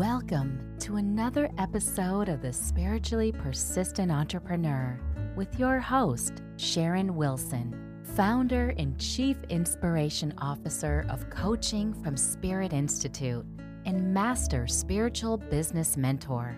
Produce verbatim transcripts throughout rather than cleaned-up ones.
Welcome to another episode of The Spiritually Persistent Entrepreneur with your host, Sharon Wilson, founder and chief inspiration officer of Coaching from Spirit Institute and master spiritual business mentor.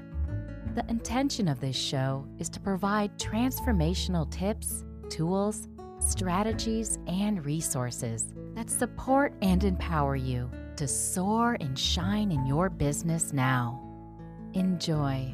The intention of this show is to provide transformational tips, tools, strategies, and resources that support and empower you to soar and shine in your business now. Enjoy.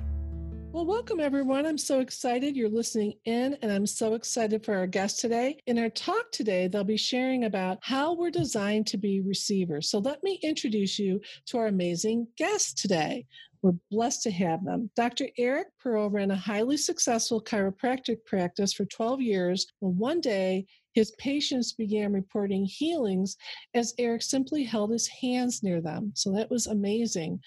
Well, welcome everyone. I'm so excited you're listening in, and I'm so excited for our guest today. In our talk today, they'll be sharing about how we're designed to be receivers. So let me introduce you to our amazing guest today. We're blessed to have them. Doctor Eric Pearl ran a highly successful chiropractic practice for twelve years. Well, one day, his patients began reporting healings as Eric simply held his hands near them. So that was amazing.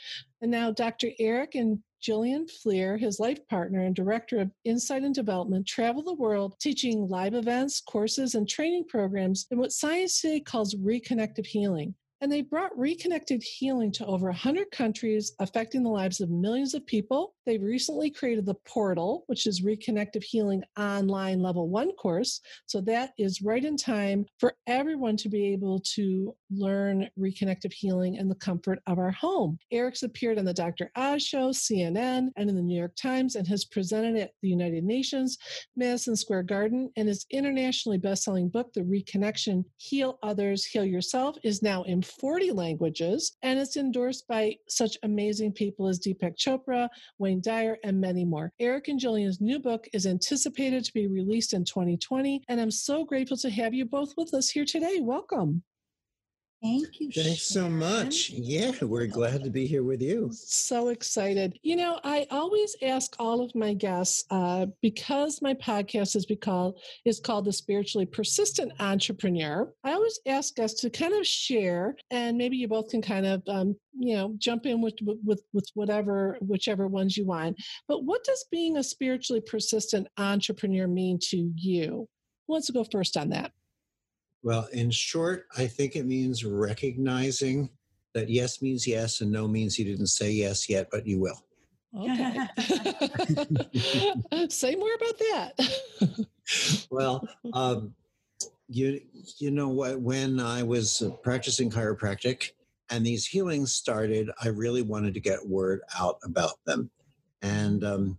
And now Doctor Eric and Jillian Fleer, his life partner and director of Insight and Development, travel the world teaching live events, courses, and training programs in what science today calls reconnective healing. And they brought reconnected healing to over one hundred countries, affecting the lives of millions of people. They've recently created the Portal, which is Reconnective Healing Online Level One course. So that is right in time for everyone to be able to learn reconnective healing in the comfort of our home. Eric's appeared on the Doctor Oz Show, C N N, and in the New York Times, and has presented at the United Nations, Madison Square Garden, and his internationally best-selling book, The Reconnection Heal Others, Heal Yourself, is now in forty languages, and it's endorsed by such amazing people as Deepak Chopra, Wayne Dyer, and many more. Eric and Jillian's new book is anticipated to be released in twenty twenty, and I'm so grateful to have you both with us here today. Welcome. Thank you. Thanks Sharon. So much. Yeah, we're glad to be here with you. So excited. You know, I always ask all of my guests, uh, because my podcast is, because, is called The Spiritually Persistent Entrepreneur, I always ask guests to kind of share, and maybe you both can kind of, um, you know, jump in with, with, with whatever, whichever ones you want. But what does being a spiritually persistent entrepreneur mean to you? Who wants to go first on that? Well, in short, I think it means recognizing that yes means yes and no means you didn't say yes yet, but you will. Okay. Say more about that. Well, um, you you know what? When I was practicing chiropractic and these healings started, I really wanted to get word out about them. And um,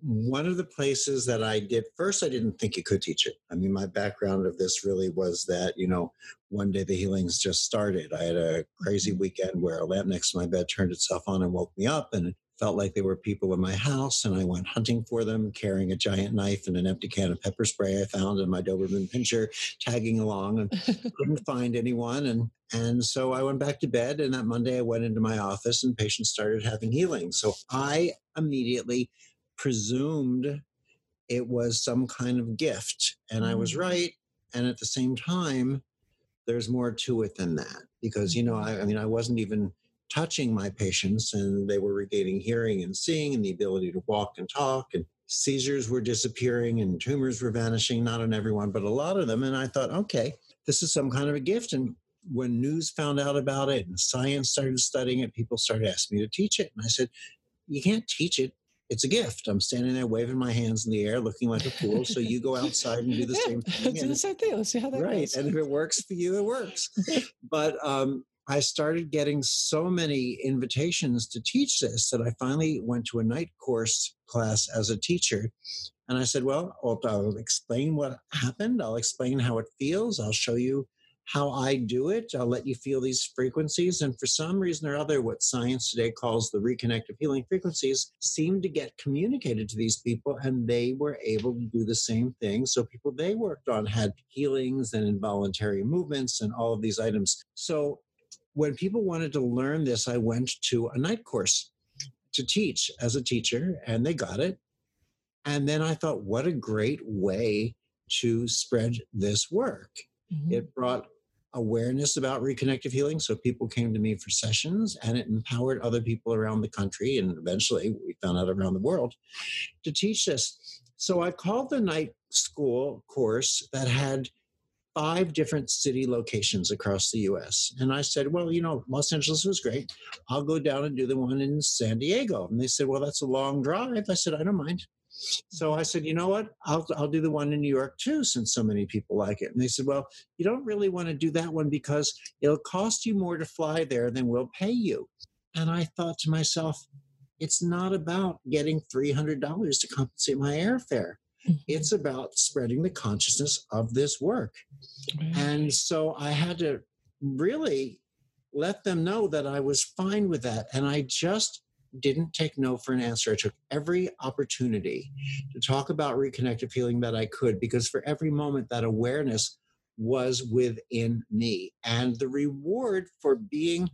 one of the places that I did first, I didn't think you could teach it. I mean, my background of this really was that, you know, one day the healings just started. I had a crazy weekend where a lamp next to my bed turned itself on and woke me up, and it felt like there were people in my house, and I went hunting for them, carrying a giant knife and an empty can of pepper spray I found in my Doberman pincher, tagging along, and couldn't find anyone. And and so I went back to bed, and that Monday I went into my office and patients started having healings. So I immediately presumed it was some kind of gift. And I was right. And at the same time, there's more to it than that. Because, you know, I, I mean, I wasn't even touching my patients, and they were regaining hearing and seeing and the ability to walk and talk, and seizures were disappearing and tumors were vanishing, not on everyone, but a lot of them. And I thought, okay, this is some kind of a gift. And when news found out about it and science started studying it, people started asking me to teach it. And I said, you can't teach it. It's a gift. I'm standing there waving my hands in the air, looking like a fool. So you go outside and do the yeah, same thing. Do the same thing. Let's see how that right. goes. And if it works for you, it works. But um, I started getting so many invitations to teach this that I finally went to a night course class as a teacher. And I said, well, I'll, I'll explain what happened. I'll explain how it feels. I'll show you how I do it. I'll let you feel these frequencies. And for some reason or other, what science today calls the reconnective healing frequencies seemed to get communicated to these people, and they were able to do the same thing. So people they worked on had healings and involuntary movements and all of these items. So when people wanted to learn this, I went to a night course to teach as a teacher, and they got it. And then I thought, what a great way to spread this work. Mm-hmm. It brought awareness about reconnective healing. So people came to me for sessions, and it empowered other people around the country, and eventually we found out around the world, to teach this. So I called the night school course that had five different city locations across the U S And I said, well, you know, Los Angeles was great. I'll go down and do the one in San Diego. And they said, well, that's a long drive. I said, I don't mind. So I said, you know what, I'll, I'll do the one in New York too, since so many people like it. And they said, well, you don't really want to do that one because it'll cost you more to fly there than we'll pay you. And I thought to myself, it's not about getting three hundred dollars to compensate my airfare. It's about spreading the consciousness of this work. Right. And so I had to really let them know that I was fine with that. And I just didn't take no for an answer. I took every opportunity to talk about reconnective healing that I could, because for every moment that awareness was within me. And the reward for being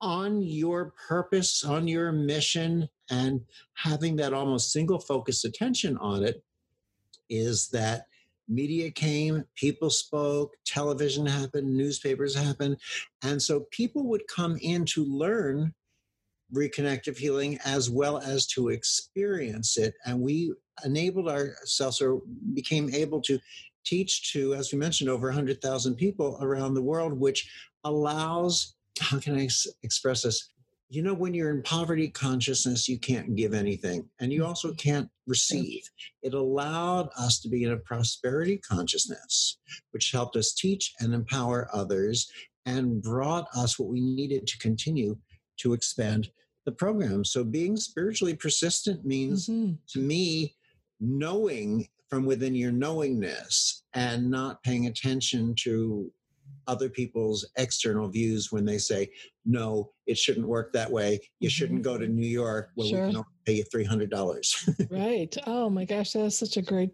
on your purpose, on your mission, and having that almost single focused attention on it is that media came, people spoke, television happened, newspapers happened. And so people would come in to learn reconnective healing as well as to experience it. And we enabled ourselves, or became able to teach to, as we mentioned, over one hundred thousand people around the world, which allows, how can I ex- express this? You know, when you're in poverty consciousness, you can't give anything, and you also can't receive. It allowed us to be in a prosperity consciousness, which helped us teach and empower others and brought us what we needed to continue to expand the program. So being spiritually persistent means, mm-hmm. to me, knowing from within your knowingness and not paying attention to other people's external views when they say, no, it shouldn't work that way. You shouldn't go to New York where sure. we can only pay you three hundred dollars. Right. Oh my gosh. That's such a great,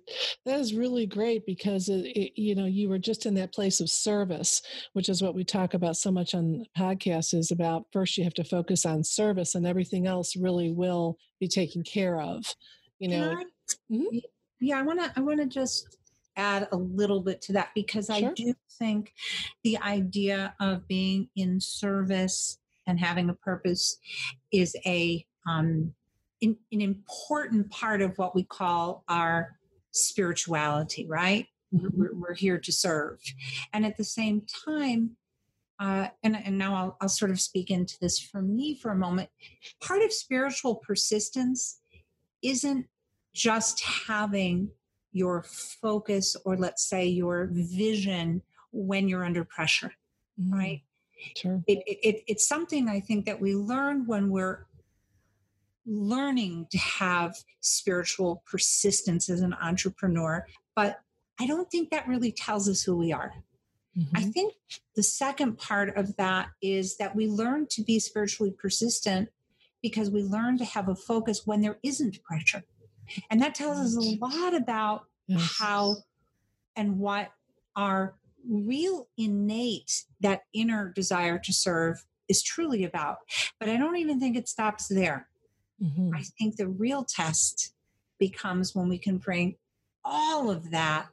that is really great, because it, it, you know, you were just in that place of service, which is what we talk about so much on the podcast, is about first you have to focus on service and everything else really will be taken care of, you know? I, mm-hmm. Yeah. I want to, I want to just add a little bit to that, because sure. I do think the idea of being in service and having a purpose is a um, in, an important part of what we call our spirituality, right? Mm-hmm. We're, we're here to serve. And at the same time, uh, and, and now I'll, I'll sort of speak into this for me for a moment, part of spiritual persistence isn't just having your focus, or let's say your vision, when you're under pressure, mm-hmm. right? Sure. It, it, it's something I think that we learn when we're learning to have spiritual persistence as an entrepreneur, but I don't think that really tells us who we are. Mm-hmm. I think the second part of that is that we learn to be spiritually persistent because we learn to have a focus when there isn't pressure. And that tells us a lot about yes. how and what our real innate, that inner desire to serve, is truly about. But I don't even think it stops there. Mm-hmm. I think the real test becomes when we can bring all of that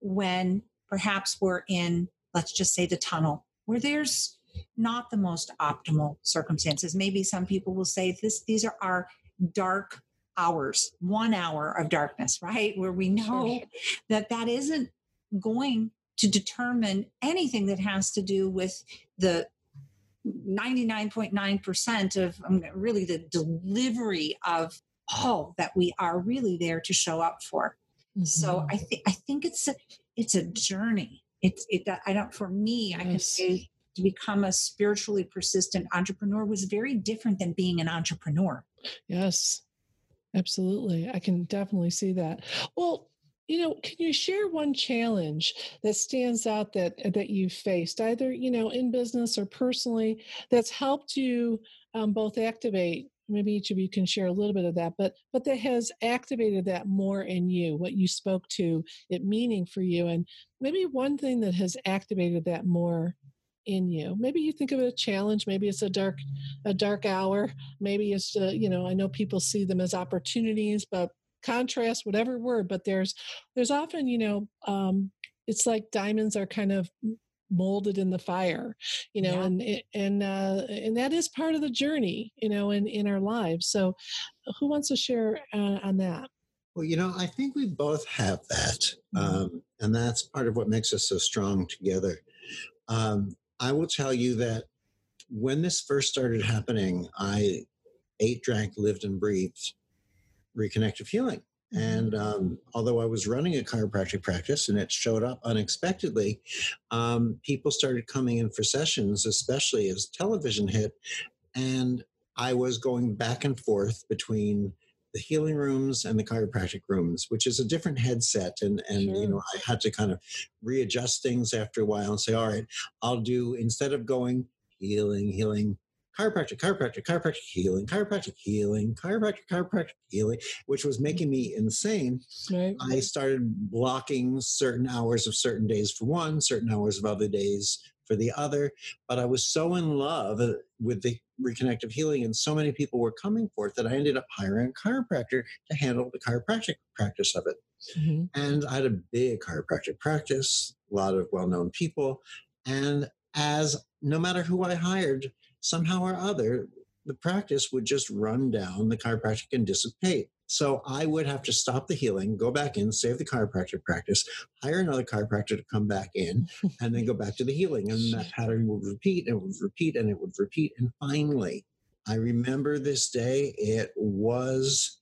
when perhaps we're in, let's just say, the tunnel, where there's not the most optimal circumstances. Maybe some people will say this, these are our dark hours, one hour of darkness, right? Where we know that that isn't going to determine anything that has to do with the ninety-nine point nine percent of um, really the delivery of all that we are really there to show up for. Mm-hmm. So I think, I think it's a, it's a journey. It's, it, I don't, for me, yes. I can say to become a spiritually persistent entrepreneur was very different than being an entrepreneur. Yes. Absolutely. I can definitely see that. Well, you know, can you share one challenge that stands out that that you've faced, either, you know, in business or personally, that's helped you um, both activate? Maybe each of you can share a little bit of that, but but that has activated that more in you, what you spoke to, it meaning for you, and maybe one thing that has activated that more in you. Maybe you think of it a challenge. Maybe it's a dark, a dark hour. Maybe it's, a, you know, I know people see them as opportunities, but contrast, whatever word, but there's, there's often, you know, um, it's like diamonds are kind of molded in the fire, you know, yeah. and, and, uh, and that is part of the journey, you know, in, in our lives. So who wants to share uh, on that? Well, you know, I think we both have that. Um, and that's part of what makes us so strong together. Um, I will tell you that when this first started happening, I ate, drank, lived, and breathed Reconnective Healing. And um, although I was running a chiropractic practice and it showed up unexpectedly, um, people started coming in for sessions, especially as television hit. And I was going back and forth between the healing rooms and the chiropractic rooms, which is a different headset. And, and sure. you know, I had to kind of readjust things after a while and say, all right, I'll do, instead of going healing, healing, chiropractic, chiropractic, chiropractic, healing, chiropractic, healing, chiropractic, chiropractic, healing, which was making me insane. Right. I started blocking certain hours of certain days for one, certain hours of other days for the other. But I was so in love with the Reconnective Healing and so many people were coming for it that I ended up hiring a chiropractor to handle the chiropractic practice of it. Mm-hmm. And I had a big chiropractic practice, a lot of well-known people. And as no matter who I hired, somehow or other, the practice would just run down the chiropractic and dissipate. So I would have to stop the healing, go back in, save the chiropractic practice, hire another chiropractor to come back in, and then go back to the healing. And that pattern would repeat, and it would repeat, and it would repeat. And finally, I remember this day, it was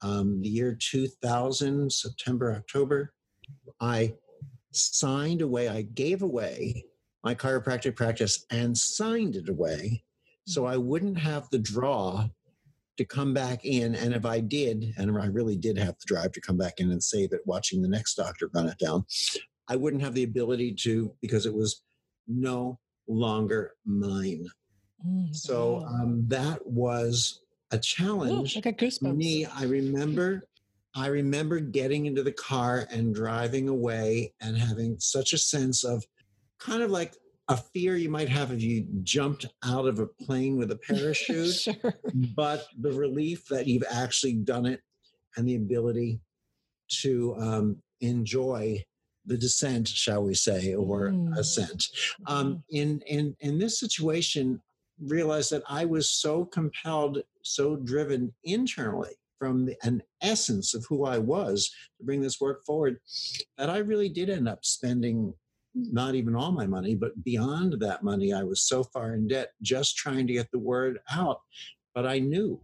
um, the year two thousand, September, October. I signed away, I gave away my chiropractic practice and signed it away so I wouldn't have the draw to come back in. And if I did, and I really did have the drive to come back in and save it, watching the next doctor run it down, I wouldn't have the ability to, because it was no longer mine. Mm-hmm. So um, that was a challenge. Ooh, I got goosebumps. For me, I remember... I remember getting into the car and driving away and having such a sense of kind of like a fear you might have if you jumped out of a plane with a parachute, sure. but the relief that you've actually done it and the ability to um, enjoy the descent, shall we say, or mm. ascent. Um, in, in, in this situation, realized that I was so compelled, so driven internally from the, an essence of who I was to bring this work forward, that I really did end up spending not even all my money, but beyond that money, I was so far in debt just trying to get the word out. But I knew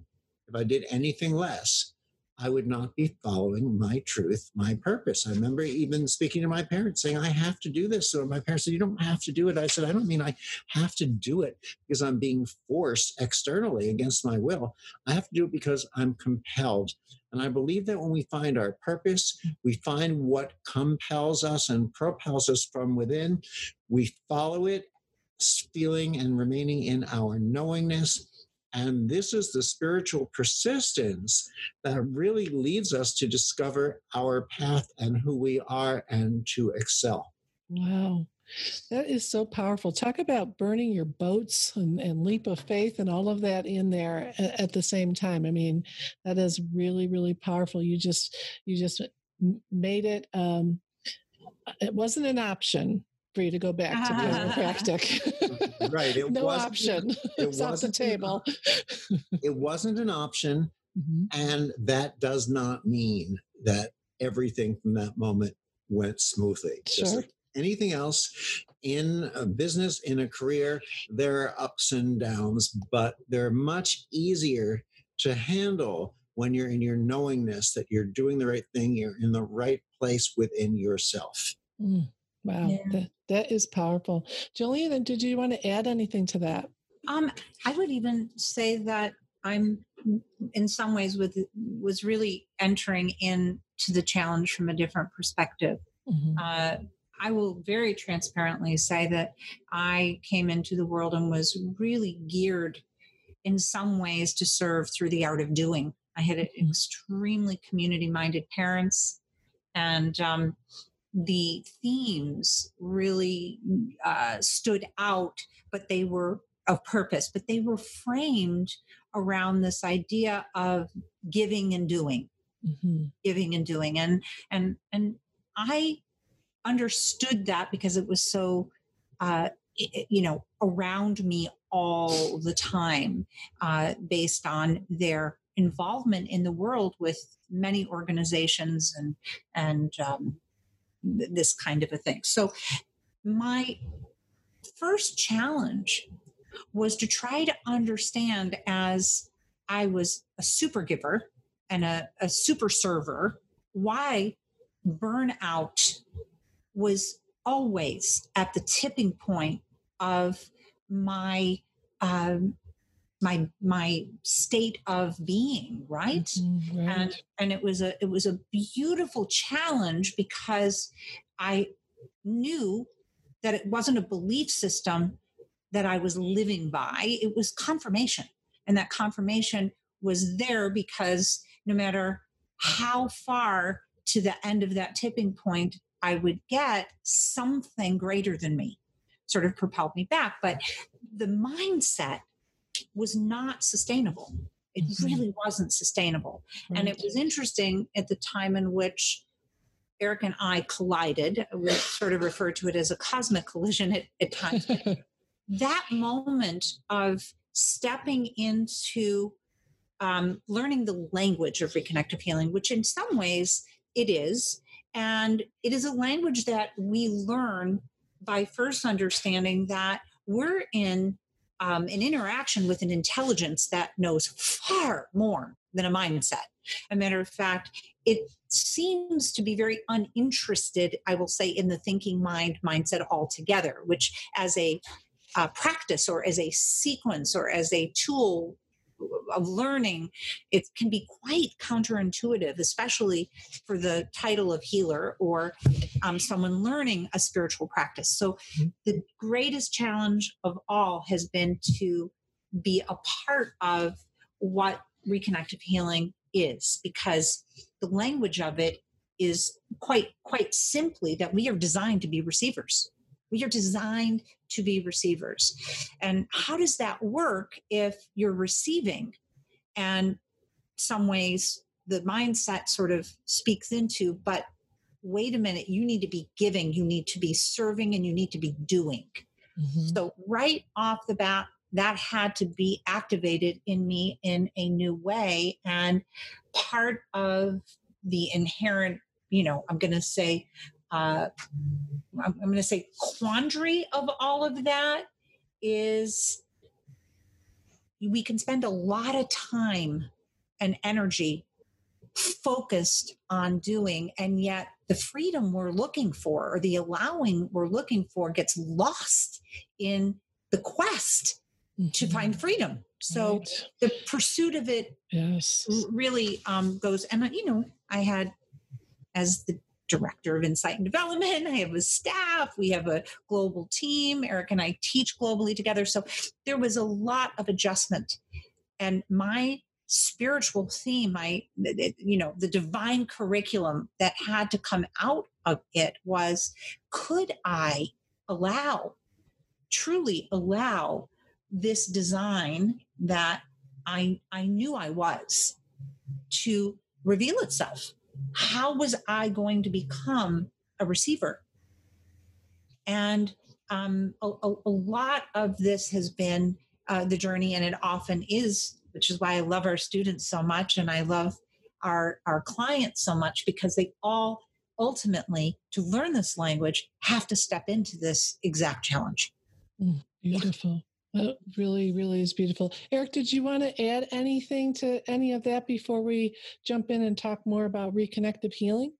if I did anything less, I would not be following my truth, my purpose. I remember even speaking to my parents saying, I have to do this. So my parents said, you don't have to do it. I said, I don't mean I have to do it because I'm being forced externally against my will. I have to do it because I'm compelled. And I believe that when we find our purpose, we find what compels us and propels us from within. We follow it, feeling and remaining in our knowingness. And this is the spiritual persistence that really leads us to discover our path and who we are and to excel. Wow. That is so powerful. Talk about burning your boats and, and leap of faith and all of that in there at, at the same time. I mean, that is really, really powerful. You just, you just made it, um, it wasn't an option for you to go back to chiropractic. Right. It no wasn't, option. It was off the table. It wasn't an option. Mm-hmm. And that does not mean that everything from that moment went smoothly. Sure. Just like anything else in a business, in a career, there are ups and downs, but they're much easier to handle when you're in your knowingness that you're doing the right thing, you're in the right place within yourself. Mm. Wow, yeah. that, that is powerful. Jillian, did you want to add anything to that? Um, I would even say that I'm, in some ways, with was really entering into the challenge from a different perspective. Mm-hmm. Uh, I will very transparently say that I came into the world and was really geared, in some ways, to serve through the art of doing. I had mm-hmm. extremely community-minded parents, and um, the themes really uh, stood out, but they were of purpose, but they were framed around this idea of giving and doing, mm-hmm. giving and doing. And, and, and I understood that because it was so, uh, it, you know, around me all the time, uh, based on their involvement in the world with many organizations and and um, th- this kind of a thing. So my first challenge was to try to understand, as I was a super giver and a, a super server, why burnout was always at the tipping point of my um, my my state of being, right? Mm-hmm, right. And and it was a it was a beautiful challenge, because I knew that it wasn't a belief system that I was living by. It was confirmation. And that confirmation was there because no matter how far to the end of that tipping point I would get, something greater than me sort of propelled me back. But the mindset was not sustainable. It mm-hmm. really wasn't sustainable. Right. And it was interesting at the time in which Eric and I collided. We sort of refer to it as a cosmic collision at, at times. That moment of stepping into um, learning the language of reconnective healing, which in some ways it is, and it is a language that we learn by first understanding that we're in um, an interaction with an intelligence that knows far more than a mindset. As a matter of fact, it seems to be very uninterested, I will say, in the thinking mind mindset altogether, which as a uh, practice or as a sequence or as a tool of learning, it can be quite counterintuitive, especially for the title of healer or um, someone learning a spiritual practice. So the greatest challenge of all has been to be a part of what reconnective healing is, because the language of it is quite, quite simply that we are designed to be receivers. We are designed to be receivers. And how does that work if you're receiving? And some ways the mindset sort of speaks into, but wait a minute, you need to be giving, you need to be serving, and you need to be doing. Mm-hmm. So right off the bat, that had to be activated in me in a new way. And part of the inherent, you know, I'm going to say, uh, I'm going to say quandary of all of that is we can spend a lot of time and energy focused on doing, and yet the freedom we're looking for or the allowing we're looking for gets lost in the quest to find freedom. So right. The pursuit of it yes. really um, goes, and you know, I had, as the director of Insight and Development, I have a staff, we have a global team, Eric and I teach globally together. So there was a lot of adjustment, and my spiritual theme, my, you know, the divine curriculum that had to come out of it was, could I allow, truly allow this design that I I knew I was to reveal itself? How was I going to become a receiver? And um, a, a, a lot of this has been uh, the journey, and it often is, which is why I love our students so much, and I love our, our clients so much, because they all ultimately, to learn this language, have to step into this exact challenge. Mm, beautiful. Yeah. That really, really is beautiful. Eric, did you want to add anything to any of that before we jump in and talk more about reconnective healing?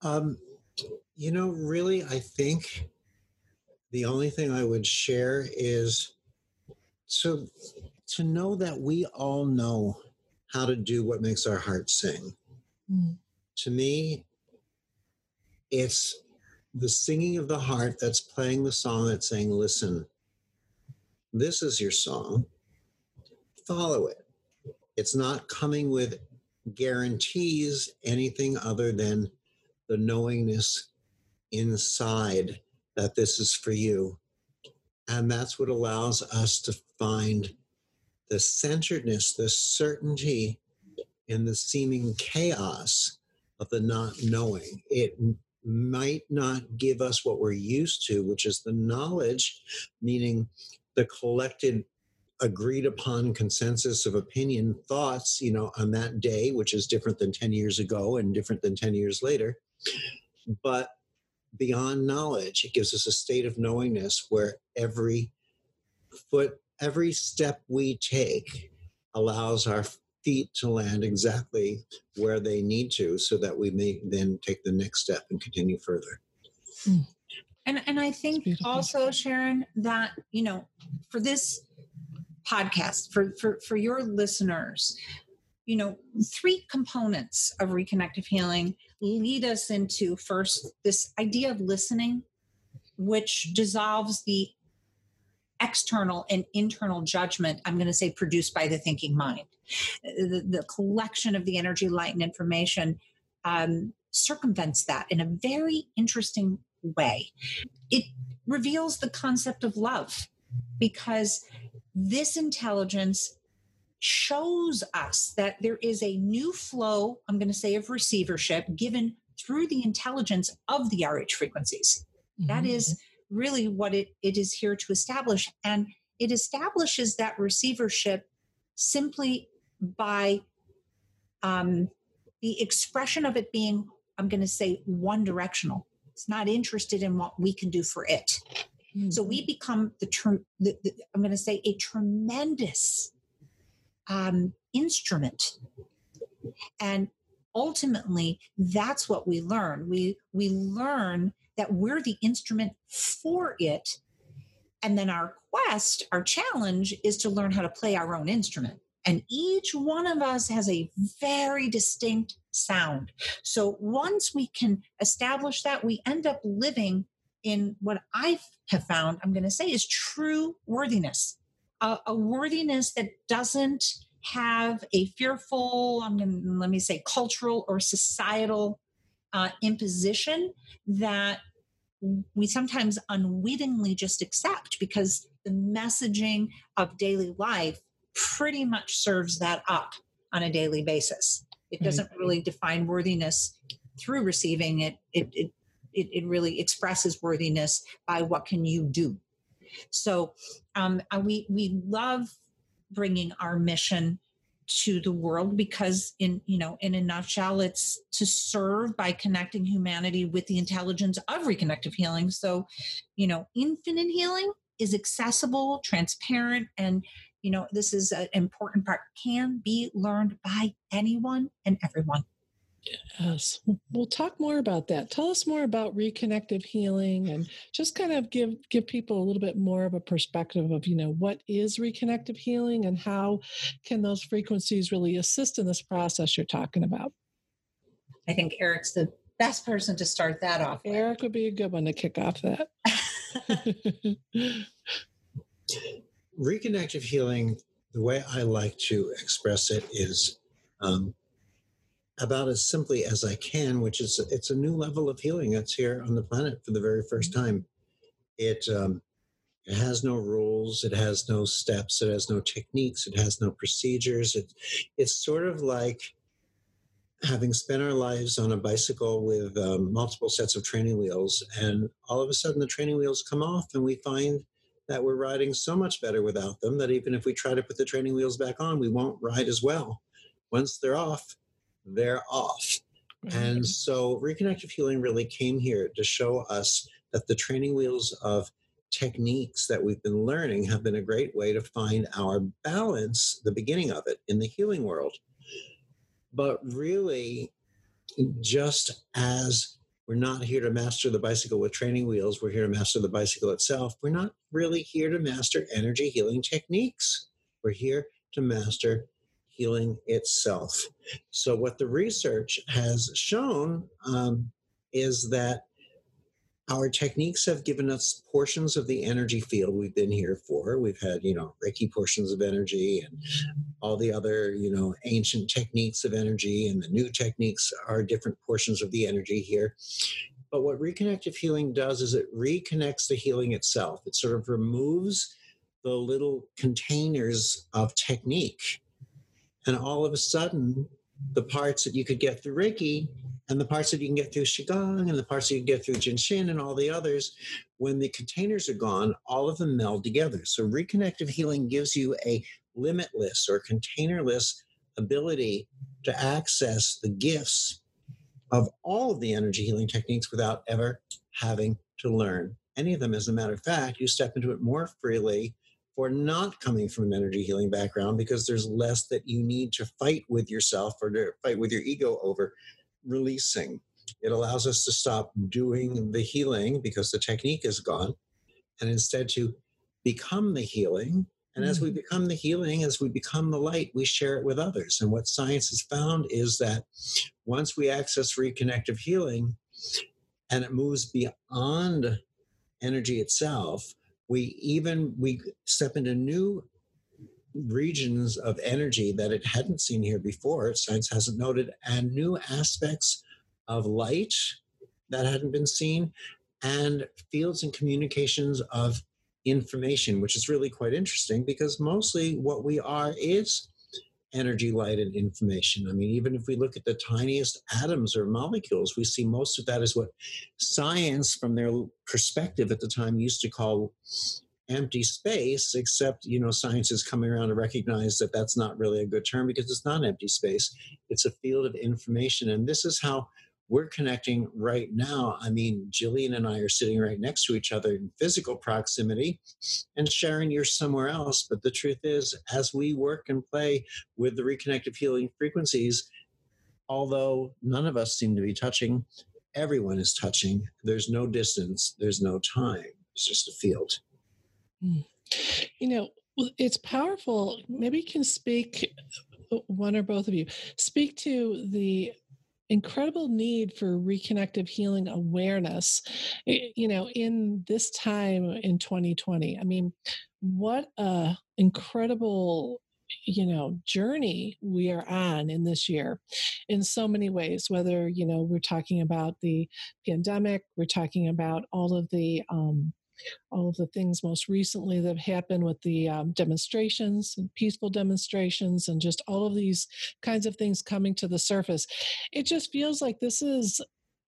Um, you know, really, I think the only thing I would share is to, to know that we all know how to do what makes our heart sing. Mm. To me, it's the singing of the heart that's playing the song that's saying, listen, this is your song. Follow it. It's not coming with guarantees, anything other than the knowingness inside that this is for you. And that's what allows us to find the centeredness, the certainty in the seeming chaos of the not knowing. It might not give us what we're used to, which is the knowledge, meaning the collected agreed upon consensus of opinion thoughts, you know, on that day, which is different than ten years ago and different than ten years later. But beyond knowledge, it gives us a state of knowingness where every foot, every step we take allows our feet to land exactly where they need to, so that we may then take the next step and continue further. Mm. And and I think also, Sharon, that, you know, for this podcast, for, for, for your listeners, you know, three components of Reconnective Healing lead us into, first, this idea of listening, which dissolves the external and internal judgment, I'm going to say, produced by the thinking mind, the, the collection of the energy, light, and information, um, circumvents that in a very interesting way. It reveals the concept of love, because this intelligence shows us that there is a new flow, I'm going to say, of receivership given through the intelligence of the R H frequencies. Mm-hmm. That is really what it, it is here to establish. And it establishes that receivership simply by um, the expression of it being, I'm going to say, one directional. It's not interested in what we can do for it. Mm-hmm. So we become the, ter- the, the, I'm going to say, a tremendous um, instrument. And ultimately, that's what we learn. We, we learn that we're the instrument for it. And then our quest, our challenge, is to learn how to play our own instrument. And each one of us has a very distinct sound. So once we can establish that, we end up living in what I have found, I'm going to say, is true worthiness, a, a worthiness that doesn't have a fearful, I'm going to, let me say, cultural or societal uh, imposition that we sometimes unwittingly just accept, because the messaging of daily life pretty much serves that up on a daily basis. It doesn't really define worthiness through receiving it. It, it, it, it really expresses worthiness by what can you do. So um, we, we love bringing our mission to the world, because in, you know, in a nutshell, it's to serve by connecting humanity with the intelligence of reconnective healing. So, you know, infinite healing is accessible, transparent, and, you know, this is an important part, can be learned by anyone and everyone. Yes. We'll talk more about that. Tell us more about reconnective healing, and just kind of give, give people a little bit more of a perspective of, you know, what is reconnective healing and how can those frequencies really assist in this process you're talking about? I think Eric's the best person to start that off with. Eric would be a good one to kick off that. Reconnective healing, the way I like to express it, is um, about as simply as I can, which is it's a new level of healing that's here on the planet for the very first time. It, um, it has no rules. It has no steps. It has no techniques. It has no procedures. It, it's sort of like having spent our lives on a bicycle with um, multiple sets of training wheels, and all of a sudden the training wheels come off and we find that we're riding so much better without them that even if we try to put the training wheels back on, we won't ride as well. Once they're off, they're off. Mm-hmm. And so reconnective healing really came here to show us that the training wheels of techniques that we've been learning have been a great way to find our balance, the beginning of it, in the healing world. But really, just as we're not here to master the bicycle with training wheels, we're here to master the bicycle itself. We're not really here to master energy healing techniques. We're here to master healing itself. So what the research has shown um, is that our techniques have given us portions of the energy field we've been here for. We've had, you know, Reiki portions of energy and all the other, you know, ancient techniques of energy, and the new techniques are different portions of the energy here. But what reconnective healing does is it reconnects the healing itself. It sort of removes the little containers of technique. And all of a sudden, the parts that you could get through Reiki and the parts that you can get through Qigong and the parts that you can get through Jinshin and all the others, when the containers are gone, all of them meld together. So reconnective healing gives you a limitless or containerless ability to access the gifts of all of the energy healing techniques without ever having to learn any of them. As a matter of fact, you step into it more freely for not coming from an energy healing background, because there's less that you need to fight with yourself or to fight with your ego over releasing. It allows us to stop doing the healing because the technique is gone, and instead to become the healing. And as we become the healing, as we become the light, we share it with others. And what science has found is that once we access reconnective healing and it moves beyond energy itself, we even we step into new regions of energy that it hadn't seen here before, science hasn't noted, and new aspects of light that hadn't been seen, and fields and communications of information, which is really quite interesting, because mostly what we are is energy, light, and information. I mean, even if we look at the tiniest atoms or molecules, we see most of that is what science, from their perspective at the time, used to call empty space, except, you know, science is coming around to recognize that that's not really a good term, because it's not empty space. It's a field of information. And this is how we're connecting right now. I mean, Jillian and I are sitting right next to each other in physical proximity, and Sharon, you're somewhere else. But the truth is, as we work and play with the reconnective healing frequencies, although none of us seem to be touching, everyone is touching. There's no distance. There's no time. It's just a field. You know, it's powerful. Maybe you can speak, one or both of you, speak to the incredible need for reconnective healing awareness, you know, in this time in twenty twenty. I mean, what a incredible, you know, journey we are on in this year in so many ways, whether, you know, we're talking about the pandemic, we're talking about all of the, um, all of the things most recently that have happened with the um, demonstrations and peaceful demonstrations and just all of these kinds of things coming to the surface. It just feels like this is,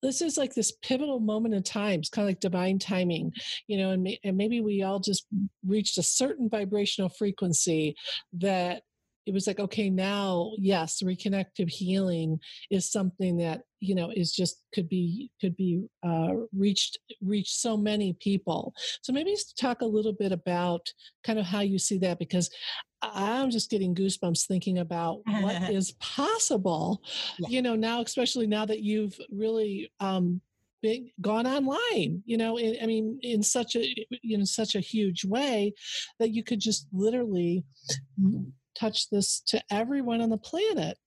this is like this pivotal moment in time. It's kind of like divine timing, you know, and, may, and maybe we all just reached a certain vibrational frequency that it was like, okay, now, yes, reconnective healing is something that, you know, is just could be could be uh, reached reach so many people. So maybe talk a little bit about kind of how you see that, because I'm just getting goosebumps thinking about what is possible, yeah. you know, now, especially now that you've really um, been, gone online, you know, in, I mean, in such a in such a huge way that you could just literally touch this to everyone on the planet.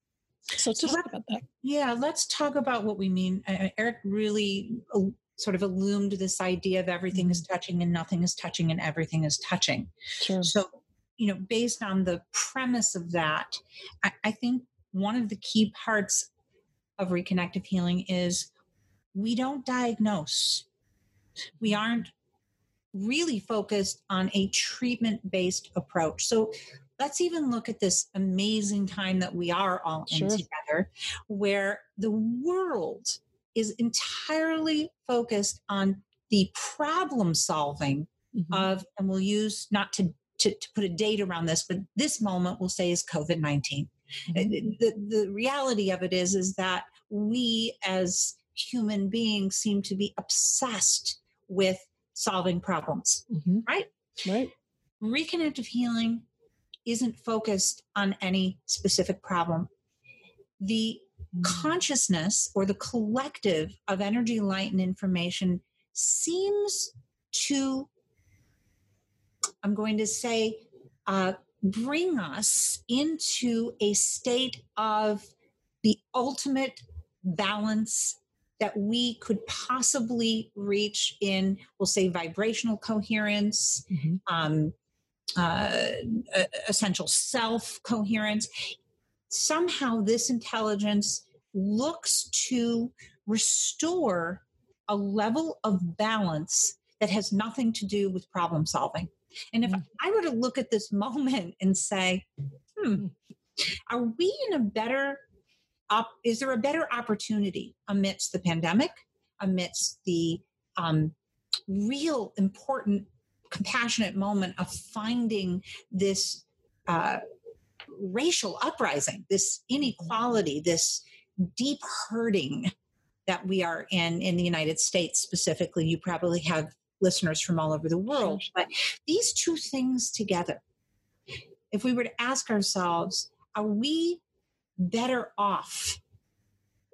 So, so talk about that. Yeah, let's talk about what we mean. Uh, Eric really uh, sort of illumined this idea of everything mm-hmm. is touching and nothing is touching and everything is touching. Sure. So, you know, based on the premise of that, I, I think one of the key parts of reconnective healing is we don't diagnose. We aren't really focused on a treatment-based approach. So let's even look at this amazing time that we are all in sure. together, where the world is entirely focused on the problem solving mm-hmm. of, and we'll use, not to, to, to put a date around this, but this moment we'll say is COVID nineteen. Mm-hmm. The, the reality of it is, is that we as human beings seem to be obsessed with solving problems, mm-hmm. right? Right. Reconnective healing isn't focused on any specific problem. The consciousness or the collective of energy, light, and information seems to, I'm going to say, uh, bring us into a state of the ultimate balance that we could possibly reach in, we'll say, vibrational coherence, mm-hmm. um, Uh, essential self coherence. Somehow this intelligence looks to restore a level of balance that has nothing to do with problem solving. And if I were to look at this moment and say, hmm, are we in a better op- is there a better opportunity amidst the pandemic, amidst the um, real important, compassionate moment of finding this uh, racial uprising, this inequality, this deep hurting that we are in, in the United States specifically? You probably have listeners from all over the world, but these two things together, if we were to ask ourselves, are we better off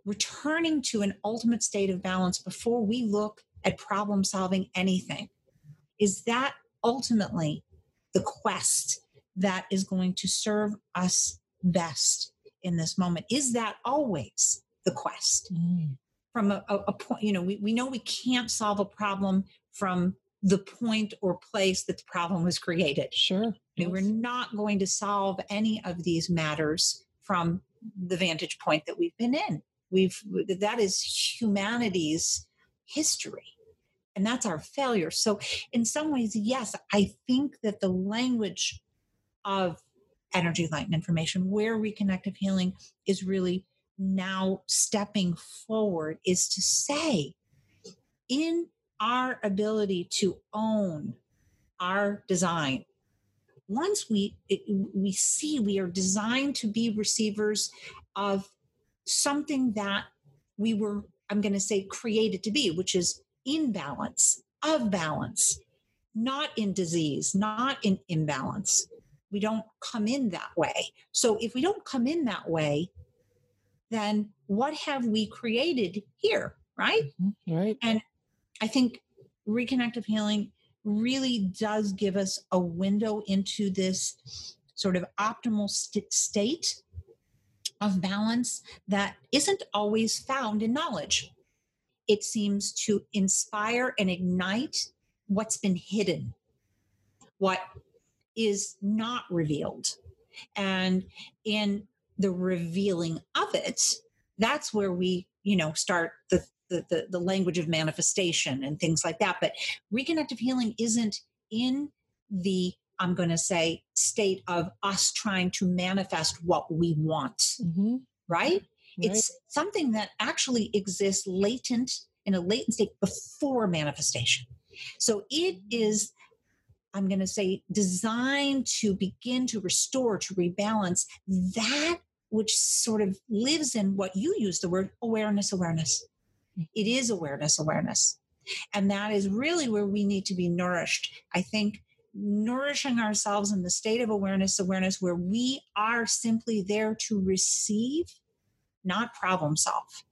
returning to an ultimate state of balance before we look at problem solving anything? Is that ultimately the quest that is going to serve us best in this moment? Is that always the quest? Mm. From a, a, a point, you know, we, we know we can't solve a problem from the point or place that the problem was created. Sure. I mean, yes. We're not going to solve any of these matters from the vantage point that we've been in. We've, that is humanity's history. And that's our failure. So in some ways, yes, I think that the language of energy, light, and information, where reconnective healing is really now stepping forward, is to say, in our ability to own our design, once we it, we see we are designed to be receivers of something that we were, I'm going to say, created to be, which is in balance, of balance, not in disease, not in imbalance. We don't come in that way. So if we don't come in that way, then what have we created here, right? Mm-hmm, right. And I think reconnective healing really does give us a window into this sort of optimal st- state of balance that isn't always found in knowledge. It seems to inspire and ignite what's been hidden, what is not revealed. And in the revealing of it, that's where we, you know, start the, the, the, the language of manifestation and things like that. But reconnective healing isn't in the, I'm going to say, state of us trying to manifest what we want, mm-hmm. right? Right. It's something that actually exists latent, in a latent state before manifestation. So it is, I'm going to say, designed to begin to restore, to rebalance that which sort of lives in what you use the word awareness, awareness. It is awareness, awareness. And that is really where we need to be nourished. I think nourishing ourselves in the state of awareness, awareness, where we are simply there to receive, not problem solve,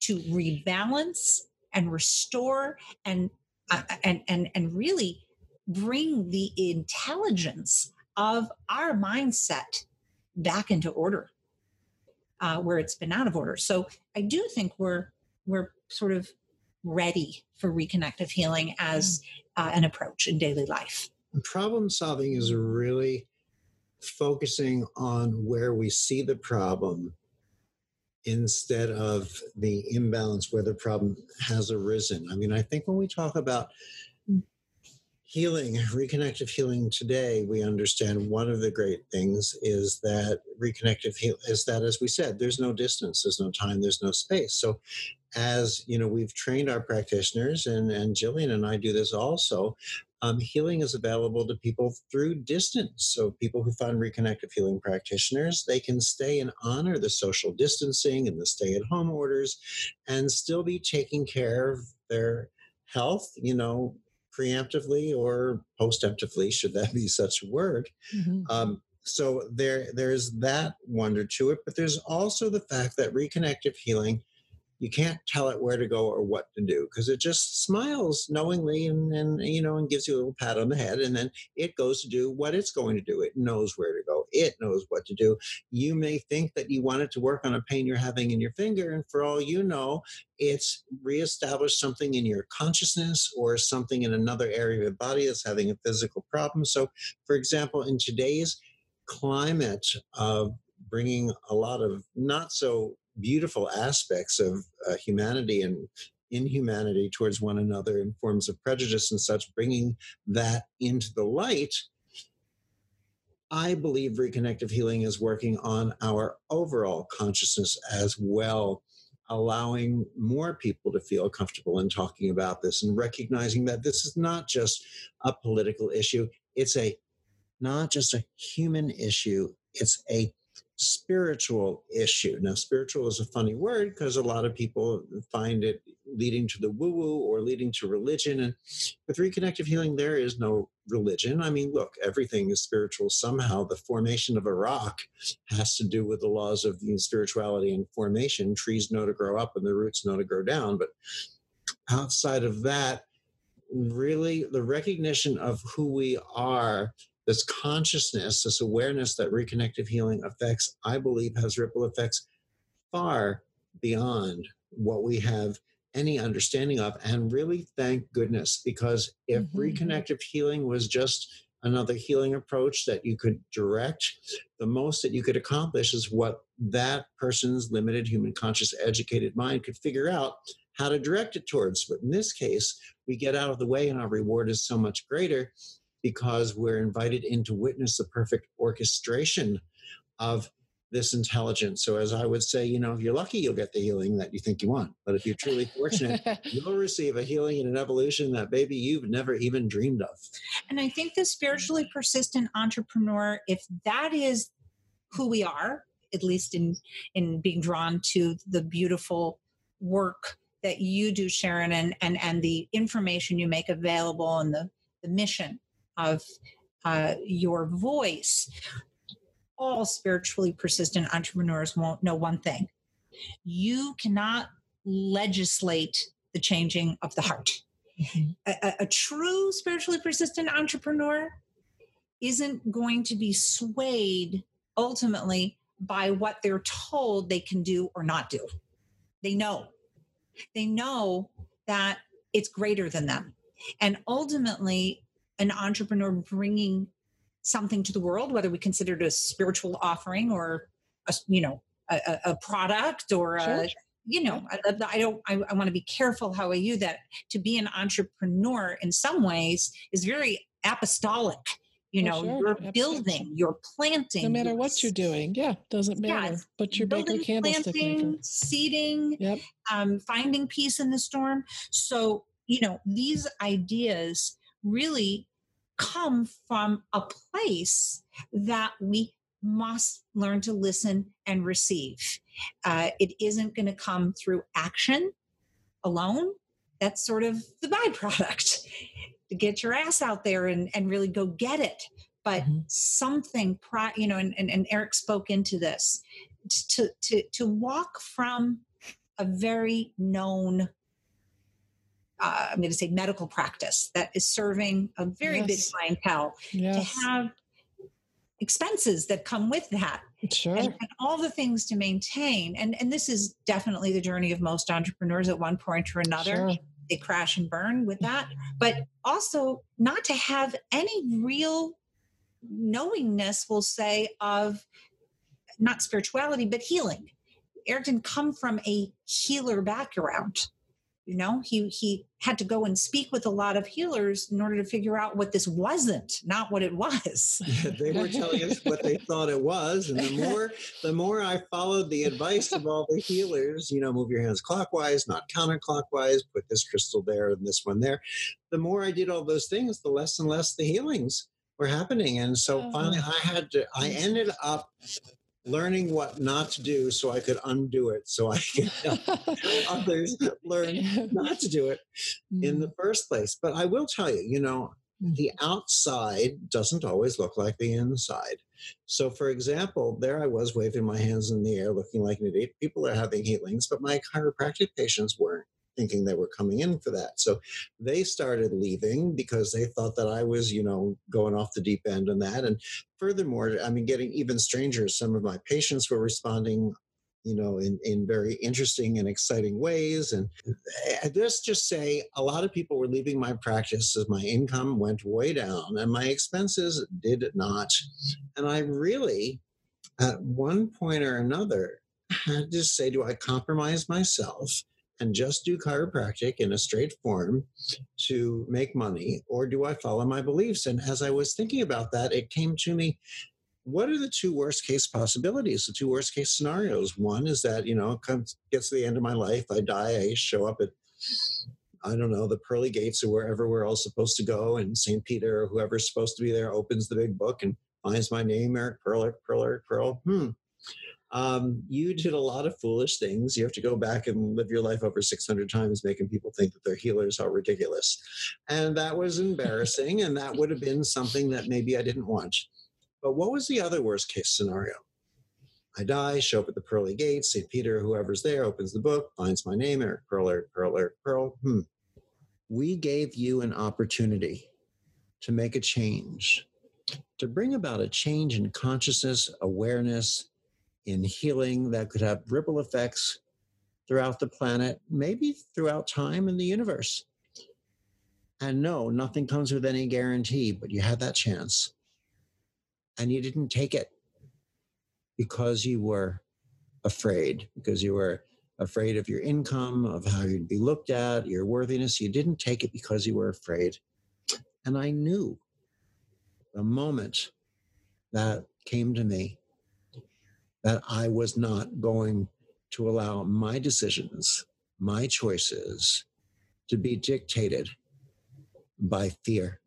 to rebalance and restore and, uh, and, and, and really bring the intelligence of our mindset back into order, uh, where it's been out of order. So I do think we're, we're sort of ready for reconnective healing as uh, an approach in daily life. Problem solving is really focusing on where we see the problem instead of the imbalance where the problem has arisen. I mean, I think when we talk about healing, reconnective healing today, we understand one of the great things is that reconnective heal is that, as we said, there's no distance, there's no time, there's no space. So as, you know, we've trained our practitioners, and, and Jillian and I do this also, Um, healing is available to people through distance. So people who find reconnective healing practitioners, they can stay and honor the social distancing and the stay-at-home orders and still be taking care of their health, you know, preemptively or postemptively, should that be such a word. Mm-hmm. Um, so there, there's that wonder to it, but there's also the fact that reconnective healing, you can't tell it where to go or what to do, because it just smiles knowingly and, and, you know, and gives you a little pat on the head, and then it goes to do what it's going to do. It knows where to go. It knows what to do. You may think that you want it to work on a pain you're having in your finger, and for all you know, it's reestablished something in your consciousness or something in another area of your body that's having a physical problem. So, for example, in today's climate of bringing a lot of not so beautiful aspects of uh, humanity and inhumanity towards one another in forms of prejudice and such, bringing that into the light, I believe reconnective healing is working on our overall consciousness as well, allowing more people to feel comfortable in talking about this and recognizing that this is not just a political issue. It's a not just a human issue. It's a spiritual issue. Now, spiritual is a funny word because a lot of people find it leading to the woo-woo or leading to religion. And with reconnective healing, there is no religion. I mean, look, everything is spiritual somehow. The formation of a rock has to do with the laws of spirituality and formation. Trees know to grow up and the roots know to grow down. But outside of that, really the recognition of who we are, this consciousness, this awareness that reconnective healing affects, I believe has ripple effects far beyond what we have any understanding of. And really, thank goodness, because if mm-hmm. reconnective healing was just another healing approach that you could direct, the most that you could accomplish is what that person's limited human conscious educated mind could figure out how to direct it towards. But in this case, we get out of the way and our reward is so much greater, because we're invited in to witness the perfect orchestration of this intelligence. So as I would say, you know, if you're lucky, you'll get the healing that you think you want. But if you're truly fortunate, you'll receive a healing and an evolution that maybe you've never even dreamed of. And I think the spiritually persistent entrepreneur, if that is who we are, at least in, in being drawn to the beautiful work that you do, Sharon, and, and, and the information you make available and the, the mission of uh, your voice, all spiritually persistent entrepreneurs won't know one thing. You cannot legislate the changing of the heart. Mm-hmm. A, a true spiritually persistent entrepreneur isn't going to be swayed ultimately by what they're told they can do or not do. They know. They know that it's greater than them. And ultimately, an entrepreneur bringing something to the world, whether we consider it a spiritual offering or a, you know, a, a product or a, sure. you know, I, I don't, I, I want to be careful how I use that. To be an entrepreneur in some ways is very apostolic. You know, well, sure. you're Absolutely. building, you're planting. No matter what you're doing. Yeah. Doesn't matter. Yeah, but you're building, baker, candlestick planting, maker. Seeding, yep. um, finding peace in the storm. So, you know, these ideas really come from a place that we must learn to listen and receive. Uh, it isn't going to come through action alone. That's sort of the byproduct, to get your ass out there and, and really go get it. But mm-hmm. something, pri- you know, and, and, and Eric spoke into this, to, to, to walk from a very known Uh, I'm going to say medical practice that is serving a very yes. big clientele yes. to have expenses that come with that sure. and, and all the things to maintain. And, and this is definitely the journey of most entrepreneurs at one point or another. Sure. They crash and burn with that, but also not to have any real knowingness, we'll say, of not spirituality, but healing. Eric didn't come from a healer background. You know, he, he had to go and speak with a lot of healers in order to figure out what this wasn't, not what it was. Yeah, they were telling us what they thought it was. And the more, the more I followed the advice of all the healers, you know, move your hands clockwise, not counterclockwise, put this crystal there and this one there. The more I did all those things, the less and less the healings were happening. And so finally I had to, I ended up learning what not to do so I could undo it, so I could help others learn not to do it mm. in the first place. But I will tell you, you know, the outside doesn't always look like the inside. So, for example, there I was waving my hands in the air looking like an idiot. People are having healings, but my chiropractic patients weren't thinking they were coming in for that. So they started leaving because they thought that I was, you know, going off the deep end on that. And furthermore, I mean, getting even stranger, some of my patients were responding, you know, in, in very interesting and exciting ways. And let's just say a lot of people were leaving my practice as my income went way down and my expenses did not. And I really, at one point or another, had to say, do I compromise myself and just do chiropractic in a straight form to make money, or do I follow my beliefs? And as I was thinking about that, it came to me, what are the two worst case possibilities, the two worst case scenarios? One is that, you know, comes, gets to the end of my life, I die, I show up at, I don't know, the pearly gates or wherever we're all supposed to go, and Saint Peter or whoever's supposed to be there opens the big book and finds my name, Eric Pearl, Eric Pearl, Eric Pearl. Hmm. Um, you did a lot of foolish things. You have to go back and live your life over six hundred times, making people think that they're healers. How ridiculous. And that was embarrassing. And that would have been something that maybe I didn't want. But what was the other worst case scenario? I die, show up at the pearly gates, Saint Peter, whoever's there, opens the book, finds my name, Eric Pearl, Eric Pearl, Eric Pearl. Hmm. We gave you an opportunity to make a change, to bring about a change in consciousness, awareness, in healing that could have ripple effects throughout the planet, maybe throughout time and the universe. And no, nothing comes with any guarantee, but you had that chance. And you didn't take it because you were afraid, because you were afraid of your income, of how you'd be looked at, your worthiness. You didn't take it because you were afraid. And I knew the moment that came to me that I was not going to allow my decisions, my choices, to be dictated by fear.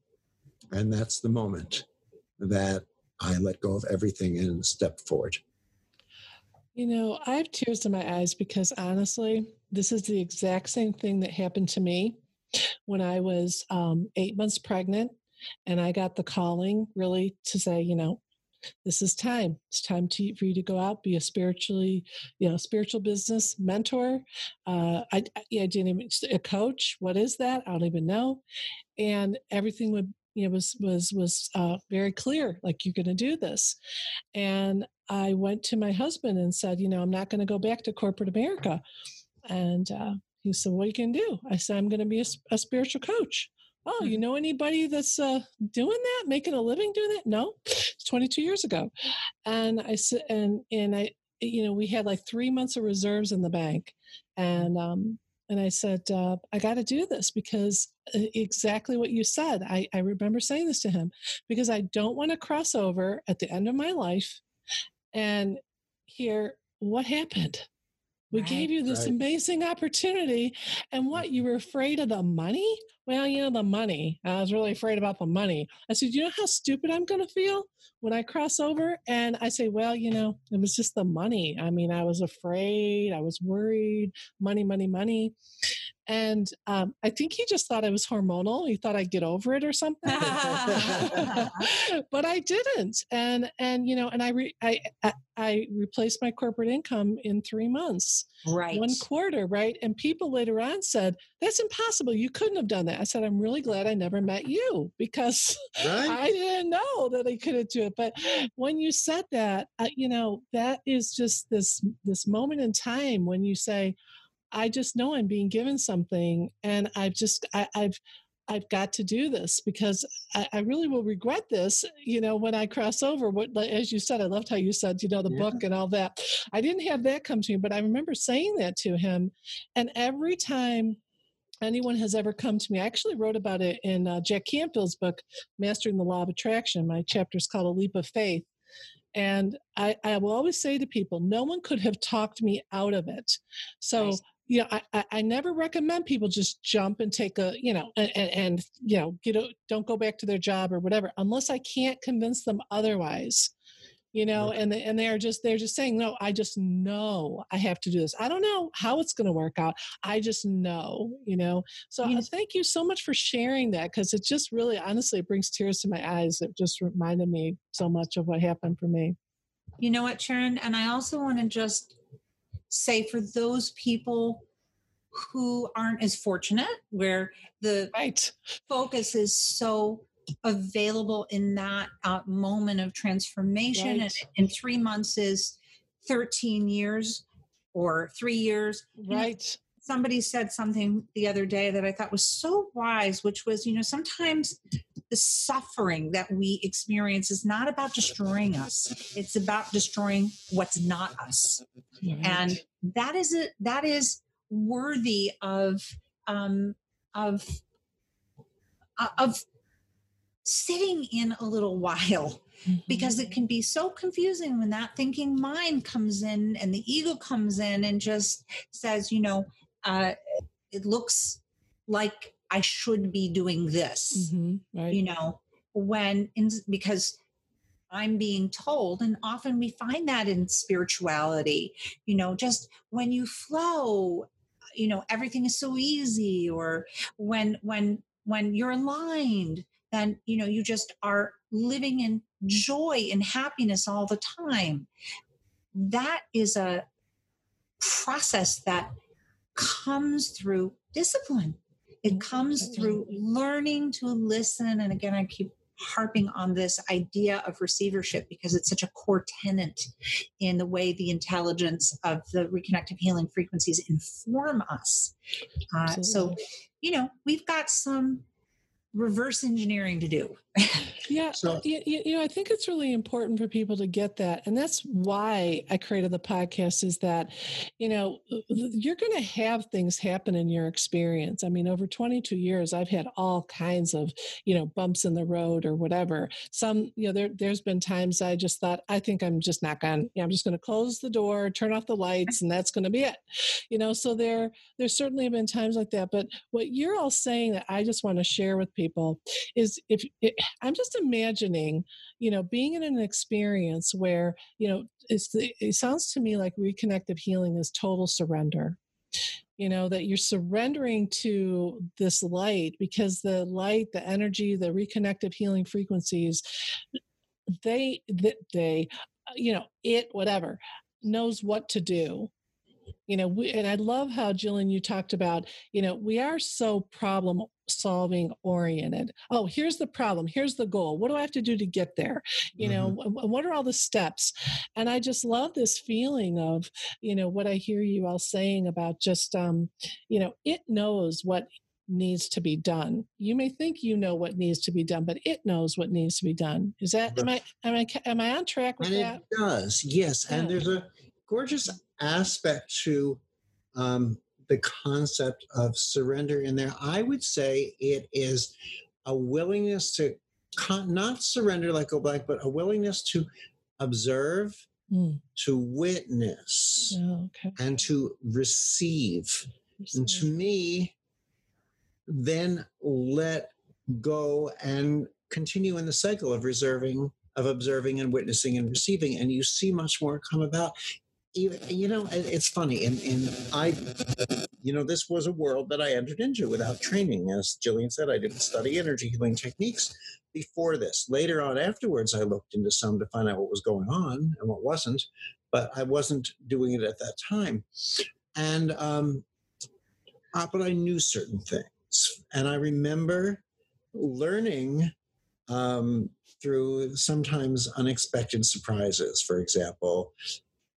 And that's the moment that I let go of everything and step forward. You know, I have tears in my eyes because honestly, this is the exact same thing that happened to me when I was um, eight months pregnant, and I got the calling really to say, you know, this is time. It's time to, for you to go out, be a spiritually, you know, spiritual business mentor. Uh, I, I didn't even, a coach. What is that? I don't even know. And everything would, you know, was, was, was uh, very clear. Like, you're going to do this. And I went to my husband and said, you know, I'm not going to go back to corporate America. And uh, he said, what are you going to do? I said, I'm going to be a, a spiritual coach. Oh, you know anybody that's uh, doing that, making a living doing that? No, it's twenty-two years ago. And I said, and, and I, you know, we had like three months of reserves in the bank. And, um, and I said, uh, I got to do this because exactly what you said. I, I remember saying this to him because I don't want to cross over at the end of my life and hear what happened. We right, gave you this right. amazing opportunity. And what, you were afraid of the money? Well, you know, the money. I was really afraid about the money. I said, you know how stupid I'm going to feel when I cross over? And I say, well, you know, it was just the money. I mean, I was afraid. I was worried. Money, money, money. And um, I think he just thought I was hormonal. He thought I'd get over it or something, but I didn't. And, and, you know, and I, re, I, I, I replaced my corporate income in three months, right? One quarter. Right. And people later on said, that's impossible. You couldn't have done that. I said, I'm really glad I never met you because right? I didn't know that I couldn't do it. But when you said that, uh, you know, that is just this, this moment in time when you say, I just know I'm being given something, and I've just, I, I've, I've got to do this because I, I really will regret this, you know, when I cross over. What, as you said, I loved how you said, you know, the yeah. book and all that. I didn't have that come to me, but I remember saying that to him. And every time anyone has ever come to me, I actually wrote about it in uh, Jack Canfield's book, Mastering the Law of Attraction. My chapter is called A Leap of Faith. And I, I will always say to people, no one could have talked me out of it. So nice. You know, I, I never recommend people just jump and take a, you know, and, and, and you know, get a, don't go back to their job or whatever, unless I can't convince them otherwise, you know, right. and they, and they're just, they're just saying, no, I just know I have to do this. I don't know how it's going to work out. I just know, you know, so yes. thank you so much for sharing that. 'Cause it just really, honestly, it brings tears to my eyes. It just reminded me so much of what happened for me. You know what, Sharon? And I also want to just say for those people who aren't as fortunate, where the right. focus is so available in that uh, moment of transformation, right. and, and three months is thirteen years or three years. Right. And somebody said something the other day that I thought was so wise, which was, you know, sometimes the suffering that we experience is not about destroying us. It's about destroying what's not us. Right. And that is a, that is worthy of, um, of, uh, of sitting in a little while mm-hmm. because it can be so confusing when that thinking mind comes in and the ego comes in and just says, you know, uh, it looks like I should be doing this, mm-hmm. right. you know, when, in, because I'm being told, and often we find that in spirituality, you know, just when you flow, you know, everything is so easy, or when, when, when you're aligned, then, you know, you just are living in joy and happiness all the time. That is a process that comes through discipline. It comes through learning to listen. And again, I keep harping on this idea of receivership because it's such a core tenet in the way the intelligence of the reconnective healing frequencies inform us. Uh, so, you know, we've got some reverse engineering to do. yeah. So. You, you know, I think it's really important for people to get that. And that's why I created the podcast, is that, you know, you're going to have things happen in your experience. I mean, over twenty-two years, I've had all kinds of, you know, bumps in the road or whatever. Some, you know, there, there's been times I just thought, I think I'm just not going to, you know, I'm just going to close the door, turn off the lights, and that's going to be it. You know, so there, there certainly have been times like that. But what you're all saying that I just want to share with people people is if it, I'm just imagining, you know, being in an experience where, you know, it's the, it sounds to me like reconnective healing is total surrender, you know, that you're surrendering to this light, because the light, the energy, the reconnective healing frequencies, they, that they, you know, it, whatever, knows what to do. You know, we, and I love how, Jillian, you talked about, you know, we are so problem solving oriented. Oh, here's the problem. Here's the goal. What do I have to do to get there? You mm-hmm. know, what are all the steps? And I just love this feeling of, you know, what I hear you all saying about just, um, you know, it knows what needs to be done. You may think you know what needs to be done, but it knows what needs to be done. Is that, am I, am I, am I on track with and that? It does. Yes. Yeah. And there's a gorgeous aspect to um, the concept of surrender in there. I would say it is a willingness to con- not surrender like go back, but a willingness to observe, mm. to witness, oh, okay. and to receive. And to me, then let go and continue in the cycle of reserving, of observing and witnessing and receiving. And you see much more come about. You know, it's funny, and, and I, you know, this was a world that I entered into without training. As Jillian said, I didn't study energy healing techniques before this. Later on, afterwards, I looked into some to find out what was going on and what wasn't, but I wasn't doing it at that time. And, um, uh, but I knew certain things. And I remember learning um, through sometimes unexpected surprises, for example.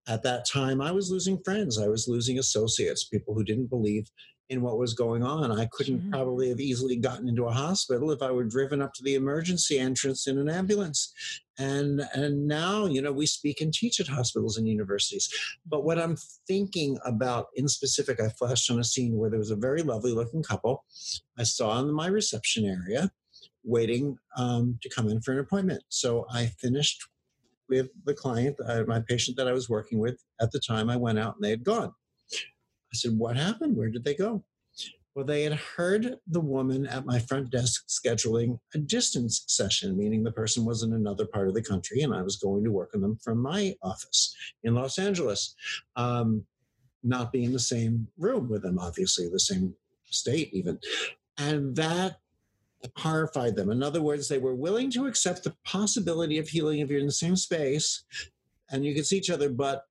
At that time, I was losing friends. I was losing associates, people who didn't believe in what was going on. I couldn't sure. probably have easily gotten into a hospital if I were driven up to the emergency entrance in an ambulance. And, and now, you know, we speak and teach at hospitals and universities. But what I'm thinking about in specific, I flashed on a scene where there was a very lovely looking couple I saw in my reception area waiting um, to come in for an appointment. So I finished with the client, uh, my patient that I was working with at the time. I went out and they had gone. I said, what happened? Where did they go? Well, they had heard the woman at my front desk scheduling a distance session, meaning the person was in another part of the country and I was going to work on them from my office in Los Angeles, um, not being in the same room with them, obviously, the same state even. And that horrified them. In other words, they were willing to accept the possibility of healing if you're in the same space and you can see each other, but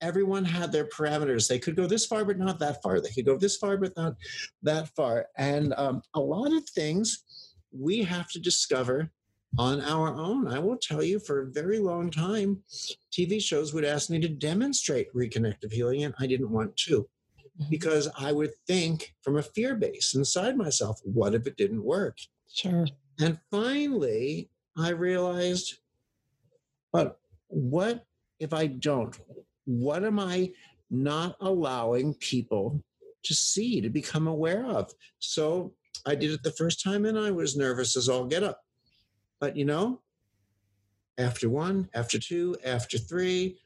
everyone had their parameters. They could go this far, but not that far. They could go this far, but not that far. And um, a lot of things we have to discover on our own. I will tell you, for a very long time, T V shows would ask me to demonstrate reconnective healing, and I didn't want to. Because I would think from a fear base inside myself, what if it didn't work? Sure. And finally, I realized, but what if I don't? What am I not allowing people to see, to become aware of? So I did it the first time and I was nervous as all get up. But you know, after one, after two, after three.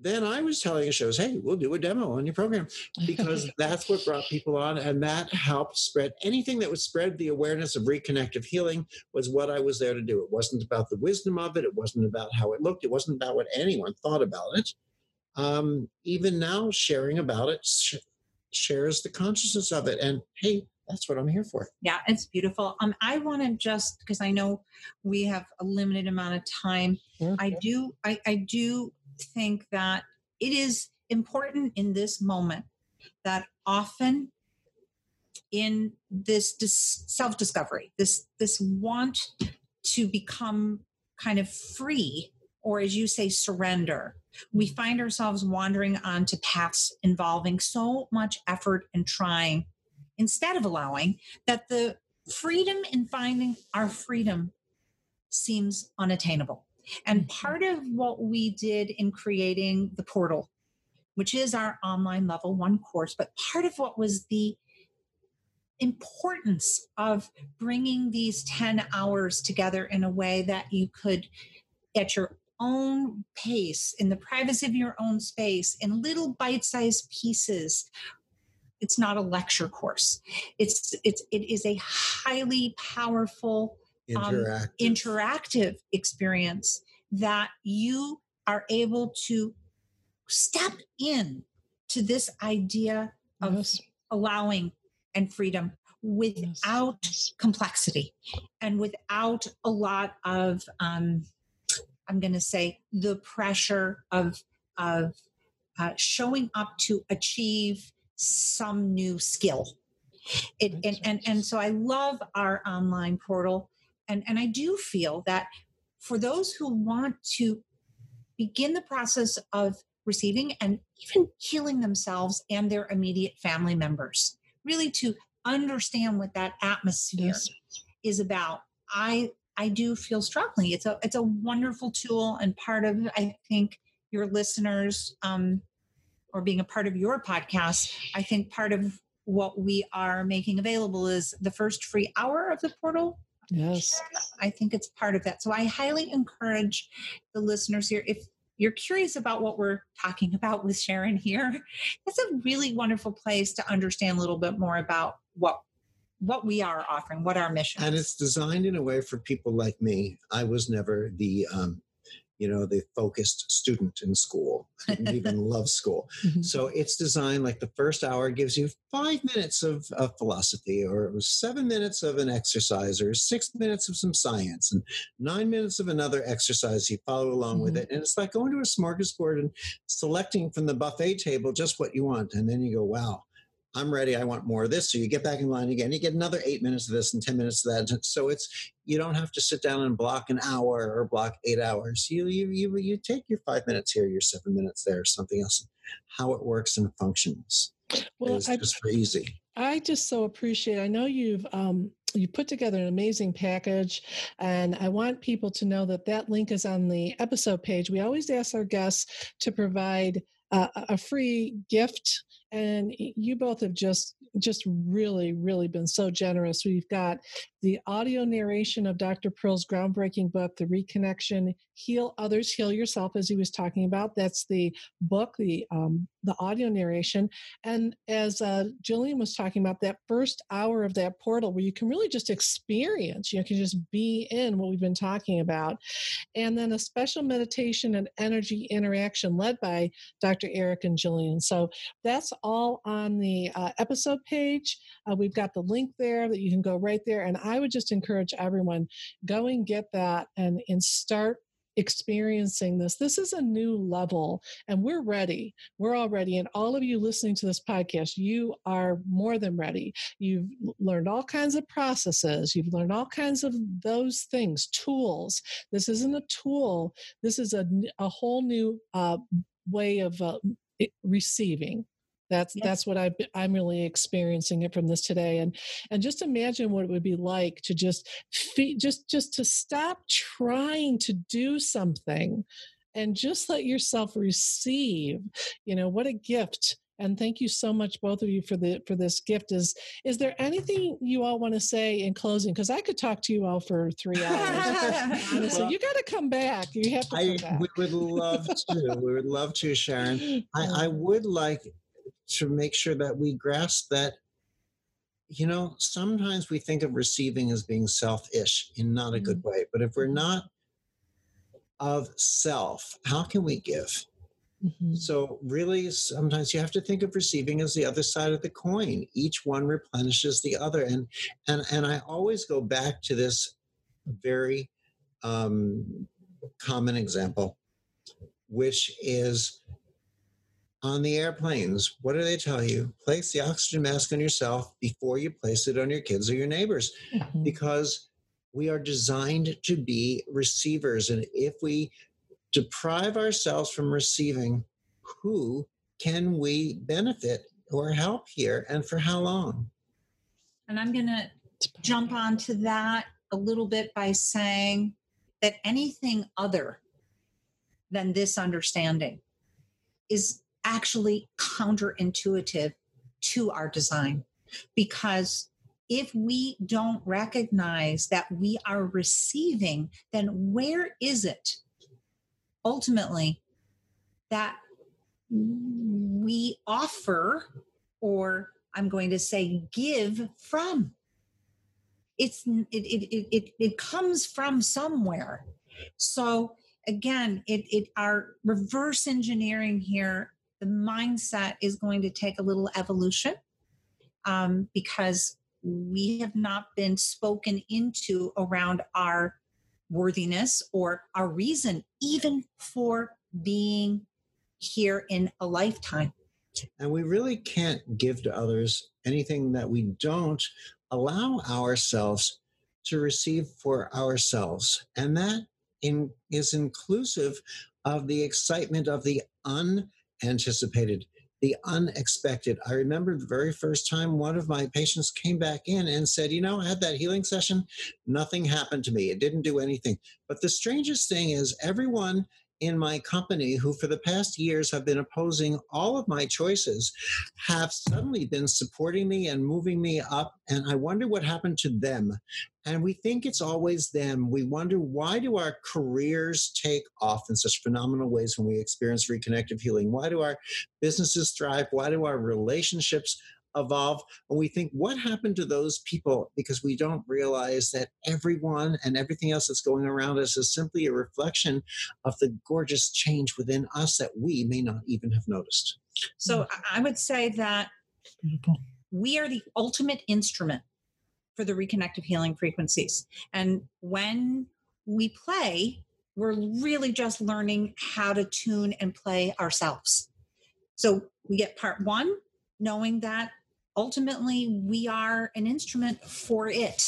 Then I was telling shows, hey, we'll do a demo on your program, because that's what brought people on. And that helped spread anything that would spread the awareness of reconnective healing was what I was there to do. It wasn't about the wisdom of it. It wasn't about how it looked. It wasn't about what anyone thought about it. Um, even now, sharing about it sh- shares the consciousness of it. And hey, that's what I'm here for. Yeah, it's beautiful. Um, I want to just, because I know we have a limited amount of time. Mm-hmm. I do, I, I do think that it is important in this moment that often in this dis- self-discovery, this, this want to become kind of free, or as you say, surrender, we find ourselves wandering onto paths involving so much effort and trying, instead of allowing that the freedom in finding our freedom seems unattainable. And part of what we did in creating the portal, which is our online level one course, but part of what was the importance of bringing these ten hours together in a way that you could, at your own pace, in the privacy of your own space, in little bite-sized pieces. It's not a lecture course. It's it's it is a highly powerful interactive, um, interactive experience that you are able to step in to this idea of yes. allowing and freedom without yes. complexity and without a lot of um, I'm going to say the pressure of of uh, showing up to achieve some new skill. It, and, and, and so I love our online portal. And, and I do feel that for those who want to begin the process of receiving and even healing themselves and their immediate family members, really to understand what that atmosphere yes. is about, I I do feel strongly. It's a it's a wonderful tool, and part of, I think, your listeners um, or being a part of your podcast, I think part of what we are making available is the first free hour of the portal. Yes. I think it's part of that. So I highly encourage the listeners here, if you're curious about what we're talking about with Sharon here, that's a really wonderful place to understand a little bit more about what what we are offering, what our mission is. And it's designed in a way for people like me. I was never the, um, you know, the focused student in school. I didn't even love school. Mm-hmm. So it's designed like the first hour gives you five minutes of, of philosophy, or seven minutes of an exercise, or six minutes of some science, and nine minutes of another exercise. You follow along mm-hmm. with it. And it's like going to a smorgasbord and selecting from the buffet table just what you want. And then you go, wow, I'm ready. I want more of this. So you get back in line again. You get another eight minutes of this and ten minutes of that. So it's, you don't have to sit down and block an hour or block eight hours. You, you, you, you take your five minutes here, your seven minutes there, something else, how it works and functions. Well, it's just easy. I just so appreciate, I know you've, um, you put together an amazing package, and I want people to know that that link is on the episode page. We always ask our guests to provide uh, a free gift. And you both have just just really, really been so generous. We've got the audio narration of Doctor Pearl's groundbreaking book, The Reconnection, Heal Others, Heal Yourself, as he was talking about. That's the book, the um, the audio narration. And as uh, Jillian was talking about, that first hour of that portal where you can really just experience, you can just be in what we've been talking about. And then a special meditation and energy interaction led by Doctor Eric and Jillian. So that's all on the uh, episode page. Uh, we've got the link there that you can go right there. And I would just encourage everyone, go and get that and, and start experiencing this. This is a new level, and we're ready. We're all ready. And all of you listening to this podcast, you are more than ready. You've learned all kinds of processes. You've learned all kinds of those things, tools. This isn't a tool. This is a, a whole new uh, way of uh, receiving. That's yes. that's what I've, I'm really experiencing it from this today, and and just imagine what it would be like to just fe- just just to stop trying to do something, and just let yourself receive. You know what a gift And thank you so much, both of you, for the for this gift. Is is there anything you all want to say in closing? Because I could talk to you all for three hours. Honestly, well, you got to come back. You have to. Come I, back. We would love to. We would love to, Sharon. I, I would like to make sure that we grasp that. You know, sometimes we think of receiving as being selfish in not a mm-hmm. good way, but if we're not of self, how can we give? Mm-hmm. So really, sometimes you have to think of receiving as the other side of the coin. Each one replenishes the other. And and, and I always go back to this very um, common example, which is on the airplanes. What do they tell you? Place the oxygen mask on yourself before you place it on your kids or your neighbors, mm-hmm. because we are designed to be receivers. And if we deprive ourselves from receiving, who can we benefit or help here, and for how long? And I'm going to jump onto that a little bit by saying that anything other than this understanding is actually counterintuitive to our design, because if we don't recognize that we are receiving, then where is it ultimately that we offer, or I'm going to say give from? It's it it it it comes from somewhere. So again, it it our reverse engineering here, the mindset is going to take a little evolution, um, because we have not been spoken into around our worthiness or our reason, even for being here in a lifetime. And we really can't give to others anything that we don't allow ourselves to receive for ourselves. And that in, is inclusive of the excitement of the unanticipated, the unexpected. I remember the very first time one of my patients came back in and said, you know, I had that healing session. Nothing happened to me. It didn't do anything. But the strangest thing is everyone in my company who for the past years have been opposing all of my choices have suddenly been supporting me and moving me up. And I wonder what happened to them. And we think it's always them. We wonder, why do our careers take off in such phenomenal ways when we experience reconnective healing? Why do our businesses thrive? Why do our relationships evolve? And we think, what happened to those people? Because we don't realize that everyone and everything else that's going around us is simply a reflection of the gorgeous change within us that we may not even have noticed. So I would say that we are the ultimate instrument for the reconnective healing frequencies. And when we play, we're really just learning how to tune and play ourselves. So we get part one, knowing that ultimately we are an instrument for it.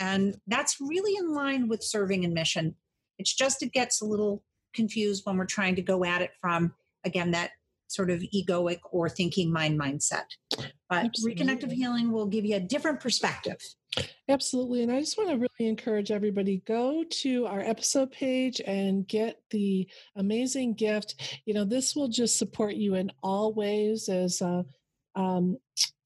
And that's really in line with serving and mission. It's just, it gets a little confused when we're trying to go at it from, again, that sort of egoic or thinking mind mindset. But absolutely, reconnective healing will give you a different perspective. Absolutely. And I just want to really encourage everybody, go to our episode page and get the amazing gift. You know, this will just support you in all ways, as uh, um,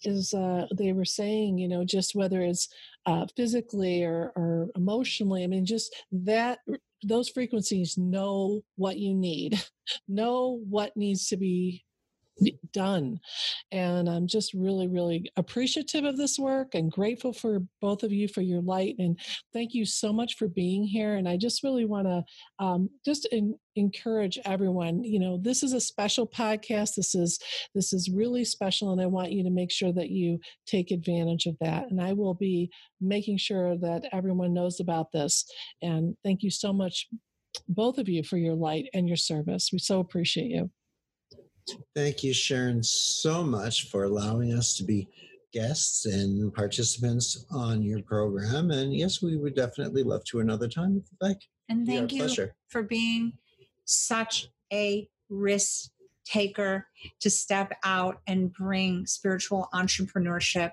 as uh, they were saying, you know, just whether it's uh, physically or, or emotionally. I mean, just that those frequencies know what you need, know what needs to be done. And I'm just really, really appreciative of this work and grateful for both of you for your light. And thank you so much for being here. And I just really want to um, just in, encourage everyone, you know, this is a special podcast. This is, this is really special. And I want you to make sure that you take advantage of that. And I will be making sure that everyone knows about this. And thank you so much, both of you, for your light and your service. We so appreciate you. Thank you, Sharon, so much for allowing us to be guests and participants on your program. And yes, we would definitely love to another time if you'd like. And thank you pleasure. for being such a risk taker to step out and bring spiritual entrepreneurship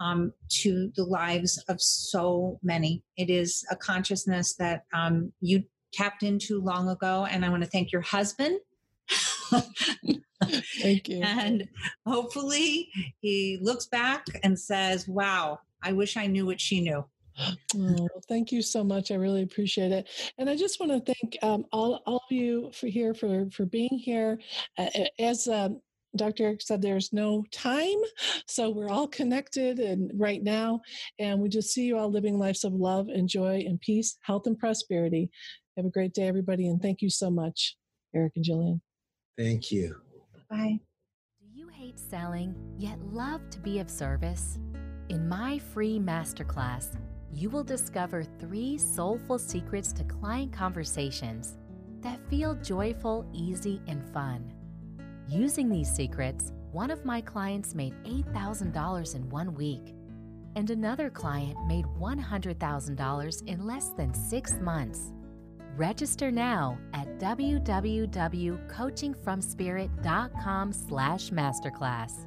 um, to the lives of so many. It is a consciousness that um, you tapped into long ago. And I want to thank your husband Thank you. And hopefully he looks back and says, wow, I wish I knew what she knew. Oh, thank you so much. I really appreciate it. And I just want to thank um, all, all of you for here, for, for being here. Uh, as uh, Doctor Eric said, there's no time. So we're all connected and right now. And we just see you all living lives of love and joy and peace, health and prosperity. Have a great day, everybody. And thank you so much, Eric and Jillian. Thank you. Bye. Do you hate selling, yet love to be of service? In my free masterclass, you will discover three soulful secrets to client conversations that feel joyful, easy, and fun. Using these secrets, one of my clients made eight thousand dollars in one week, and another client made one hundred thousand dollars in less than six months. Register now at w w w dot coaching from spirit dot com slash masterclass.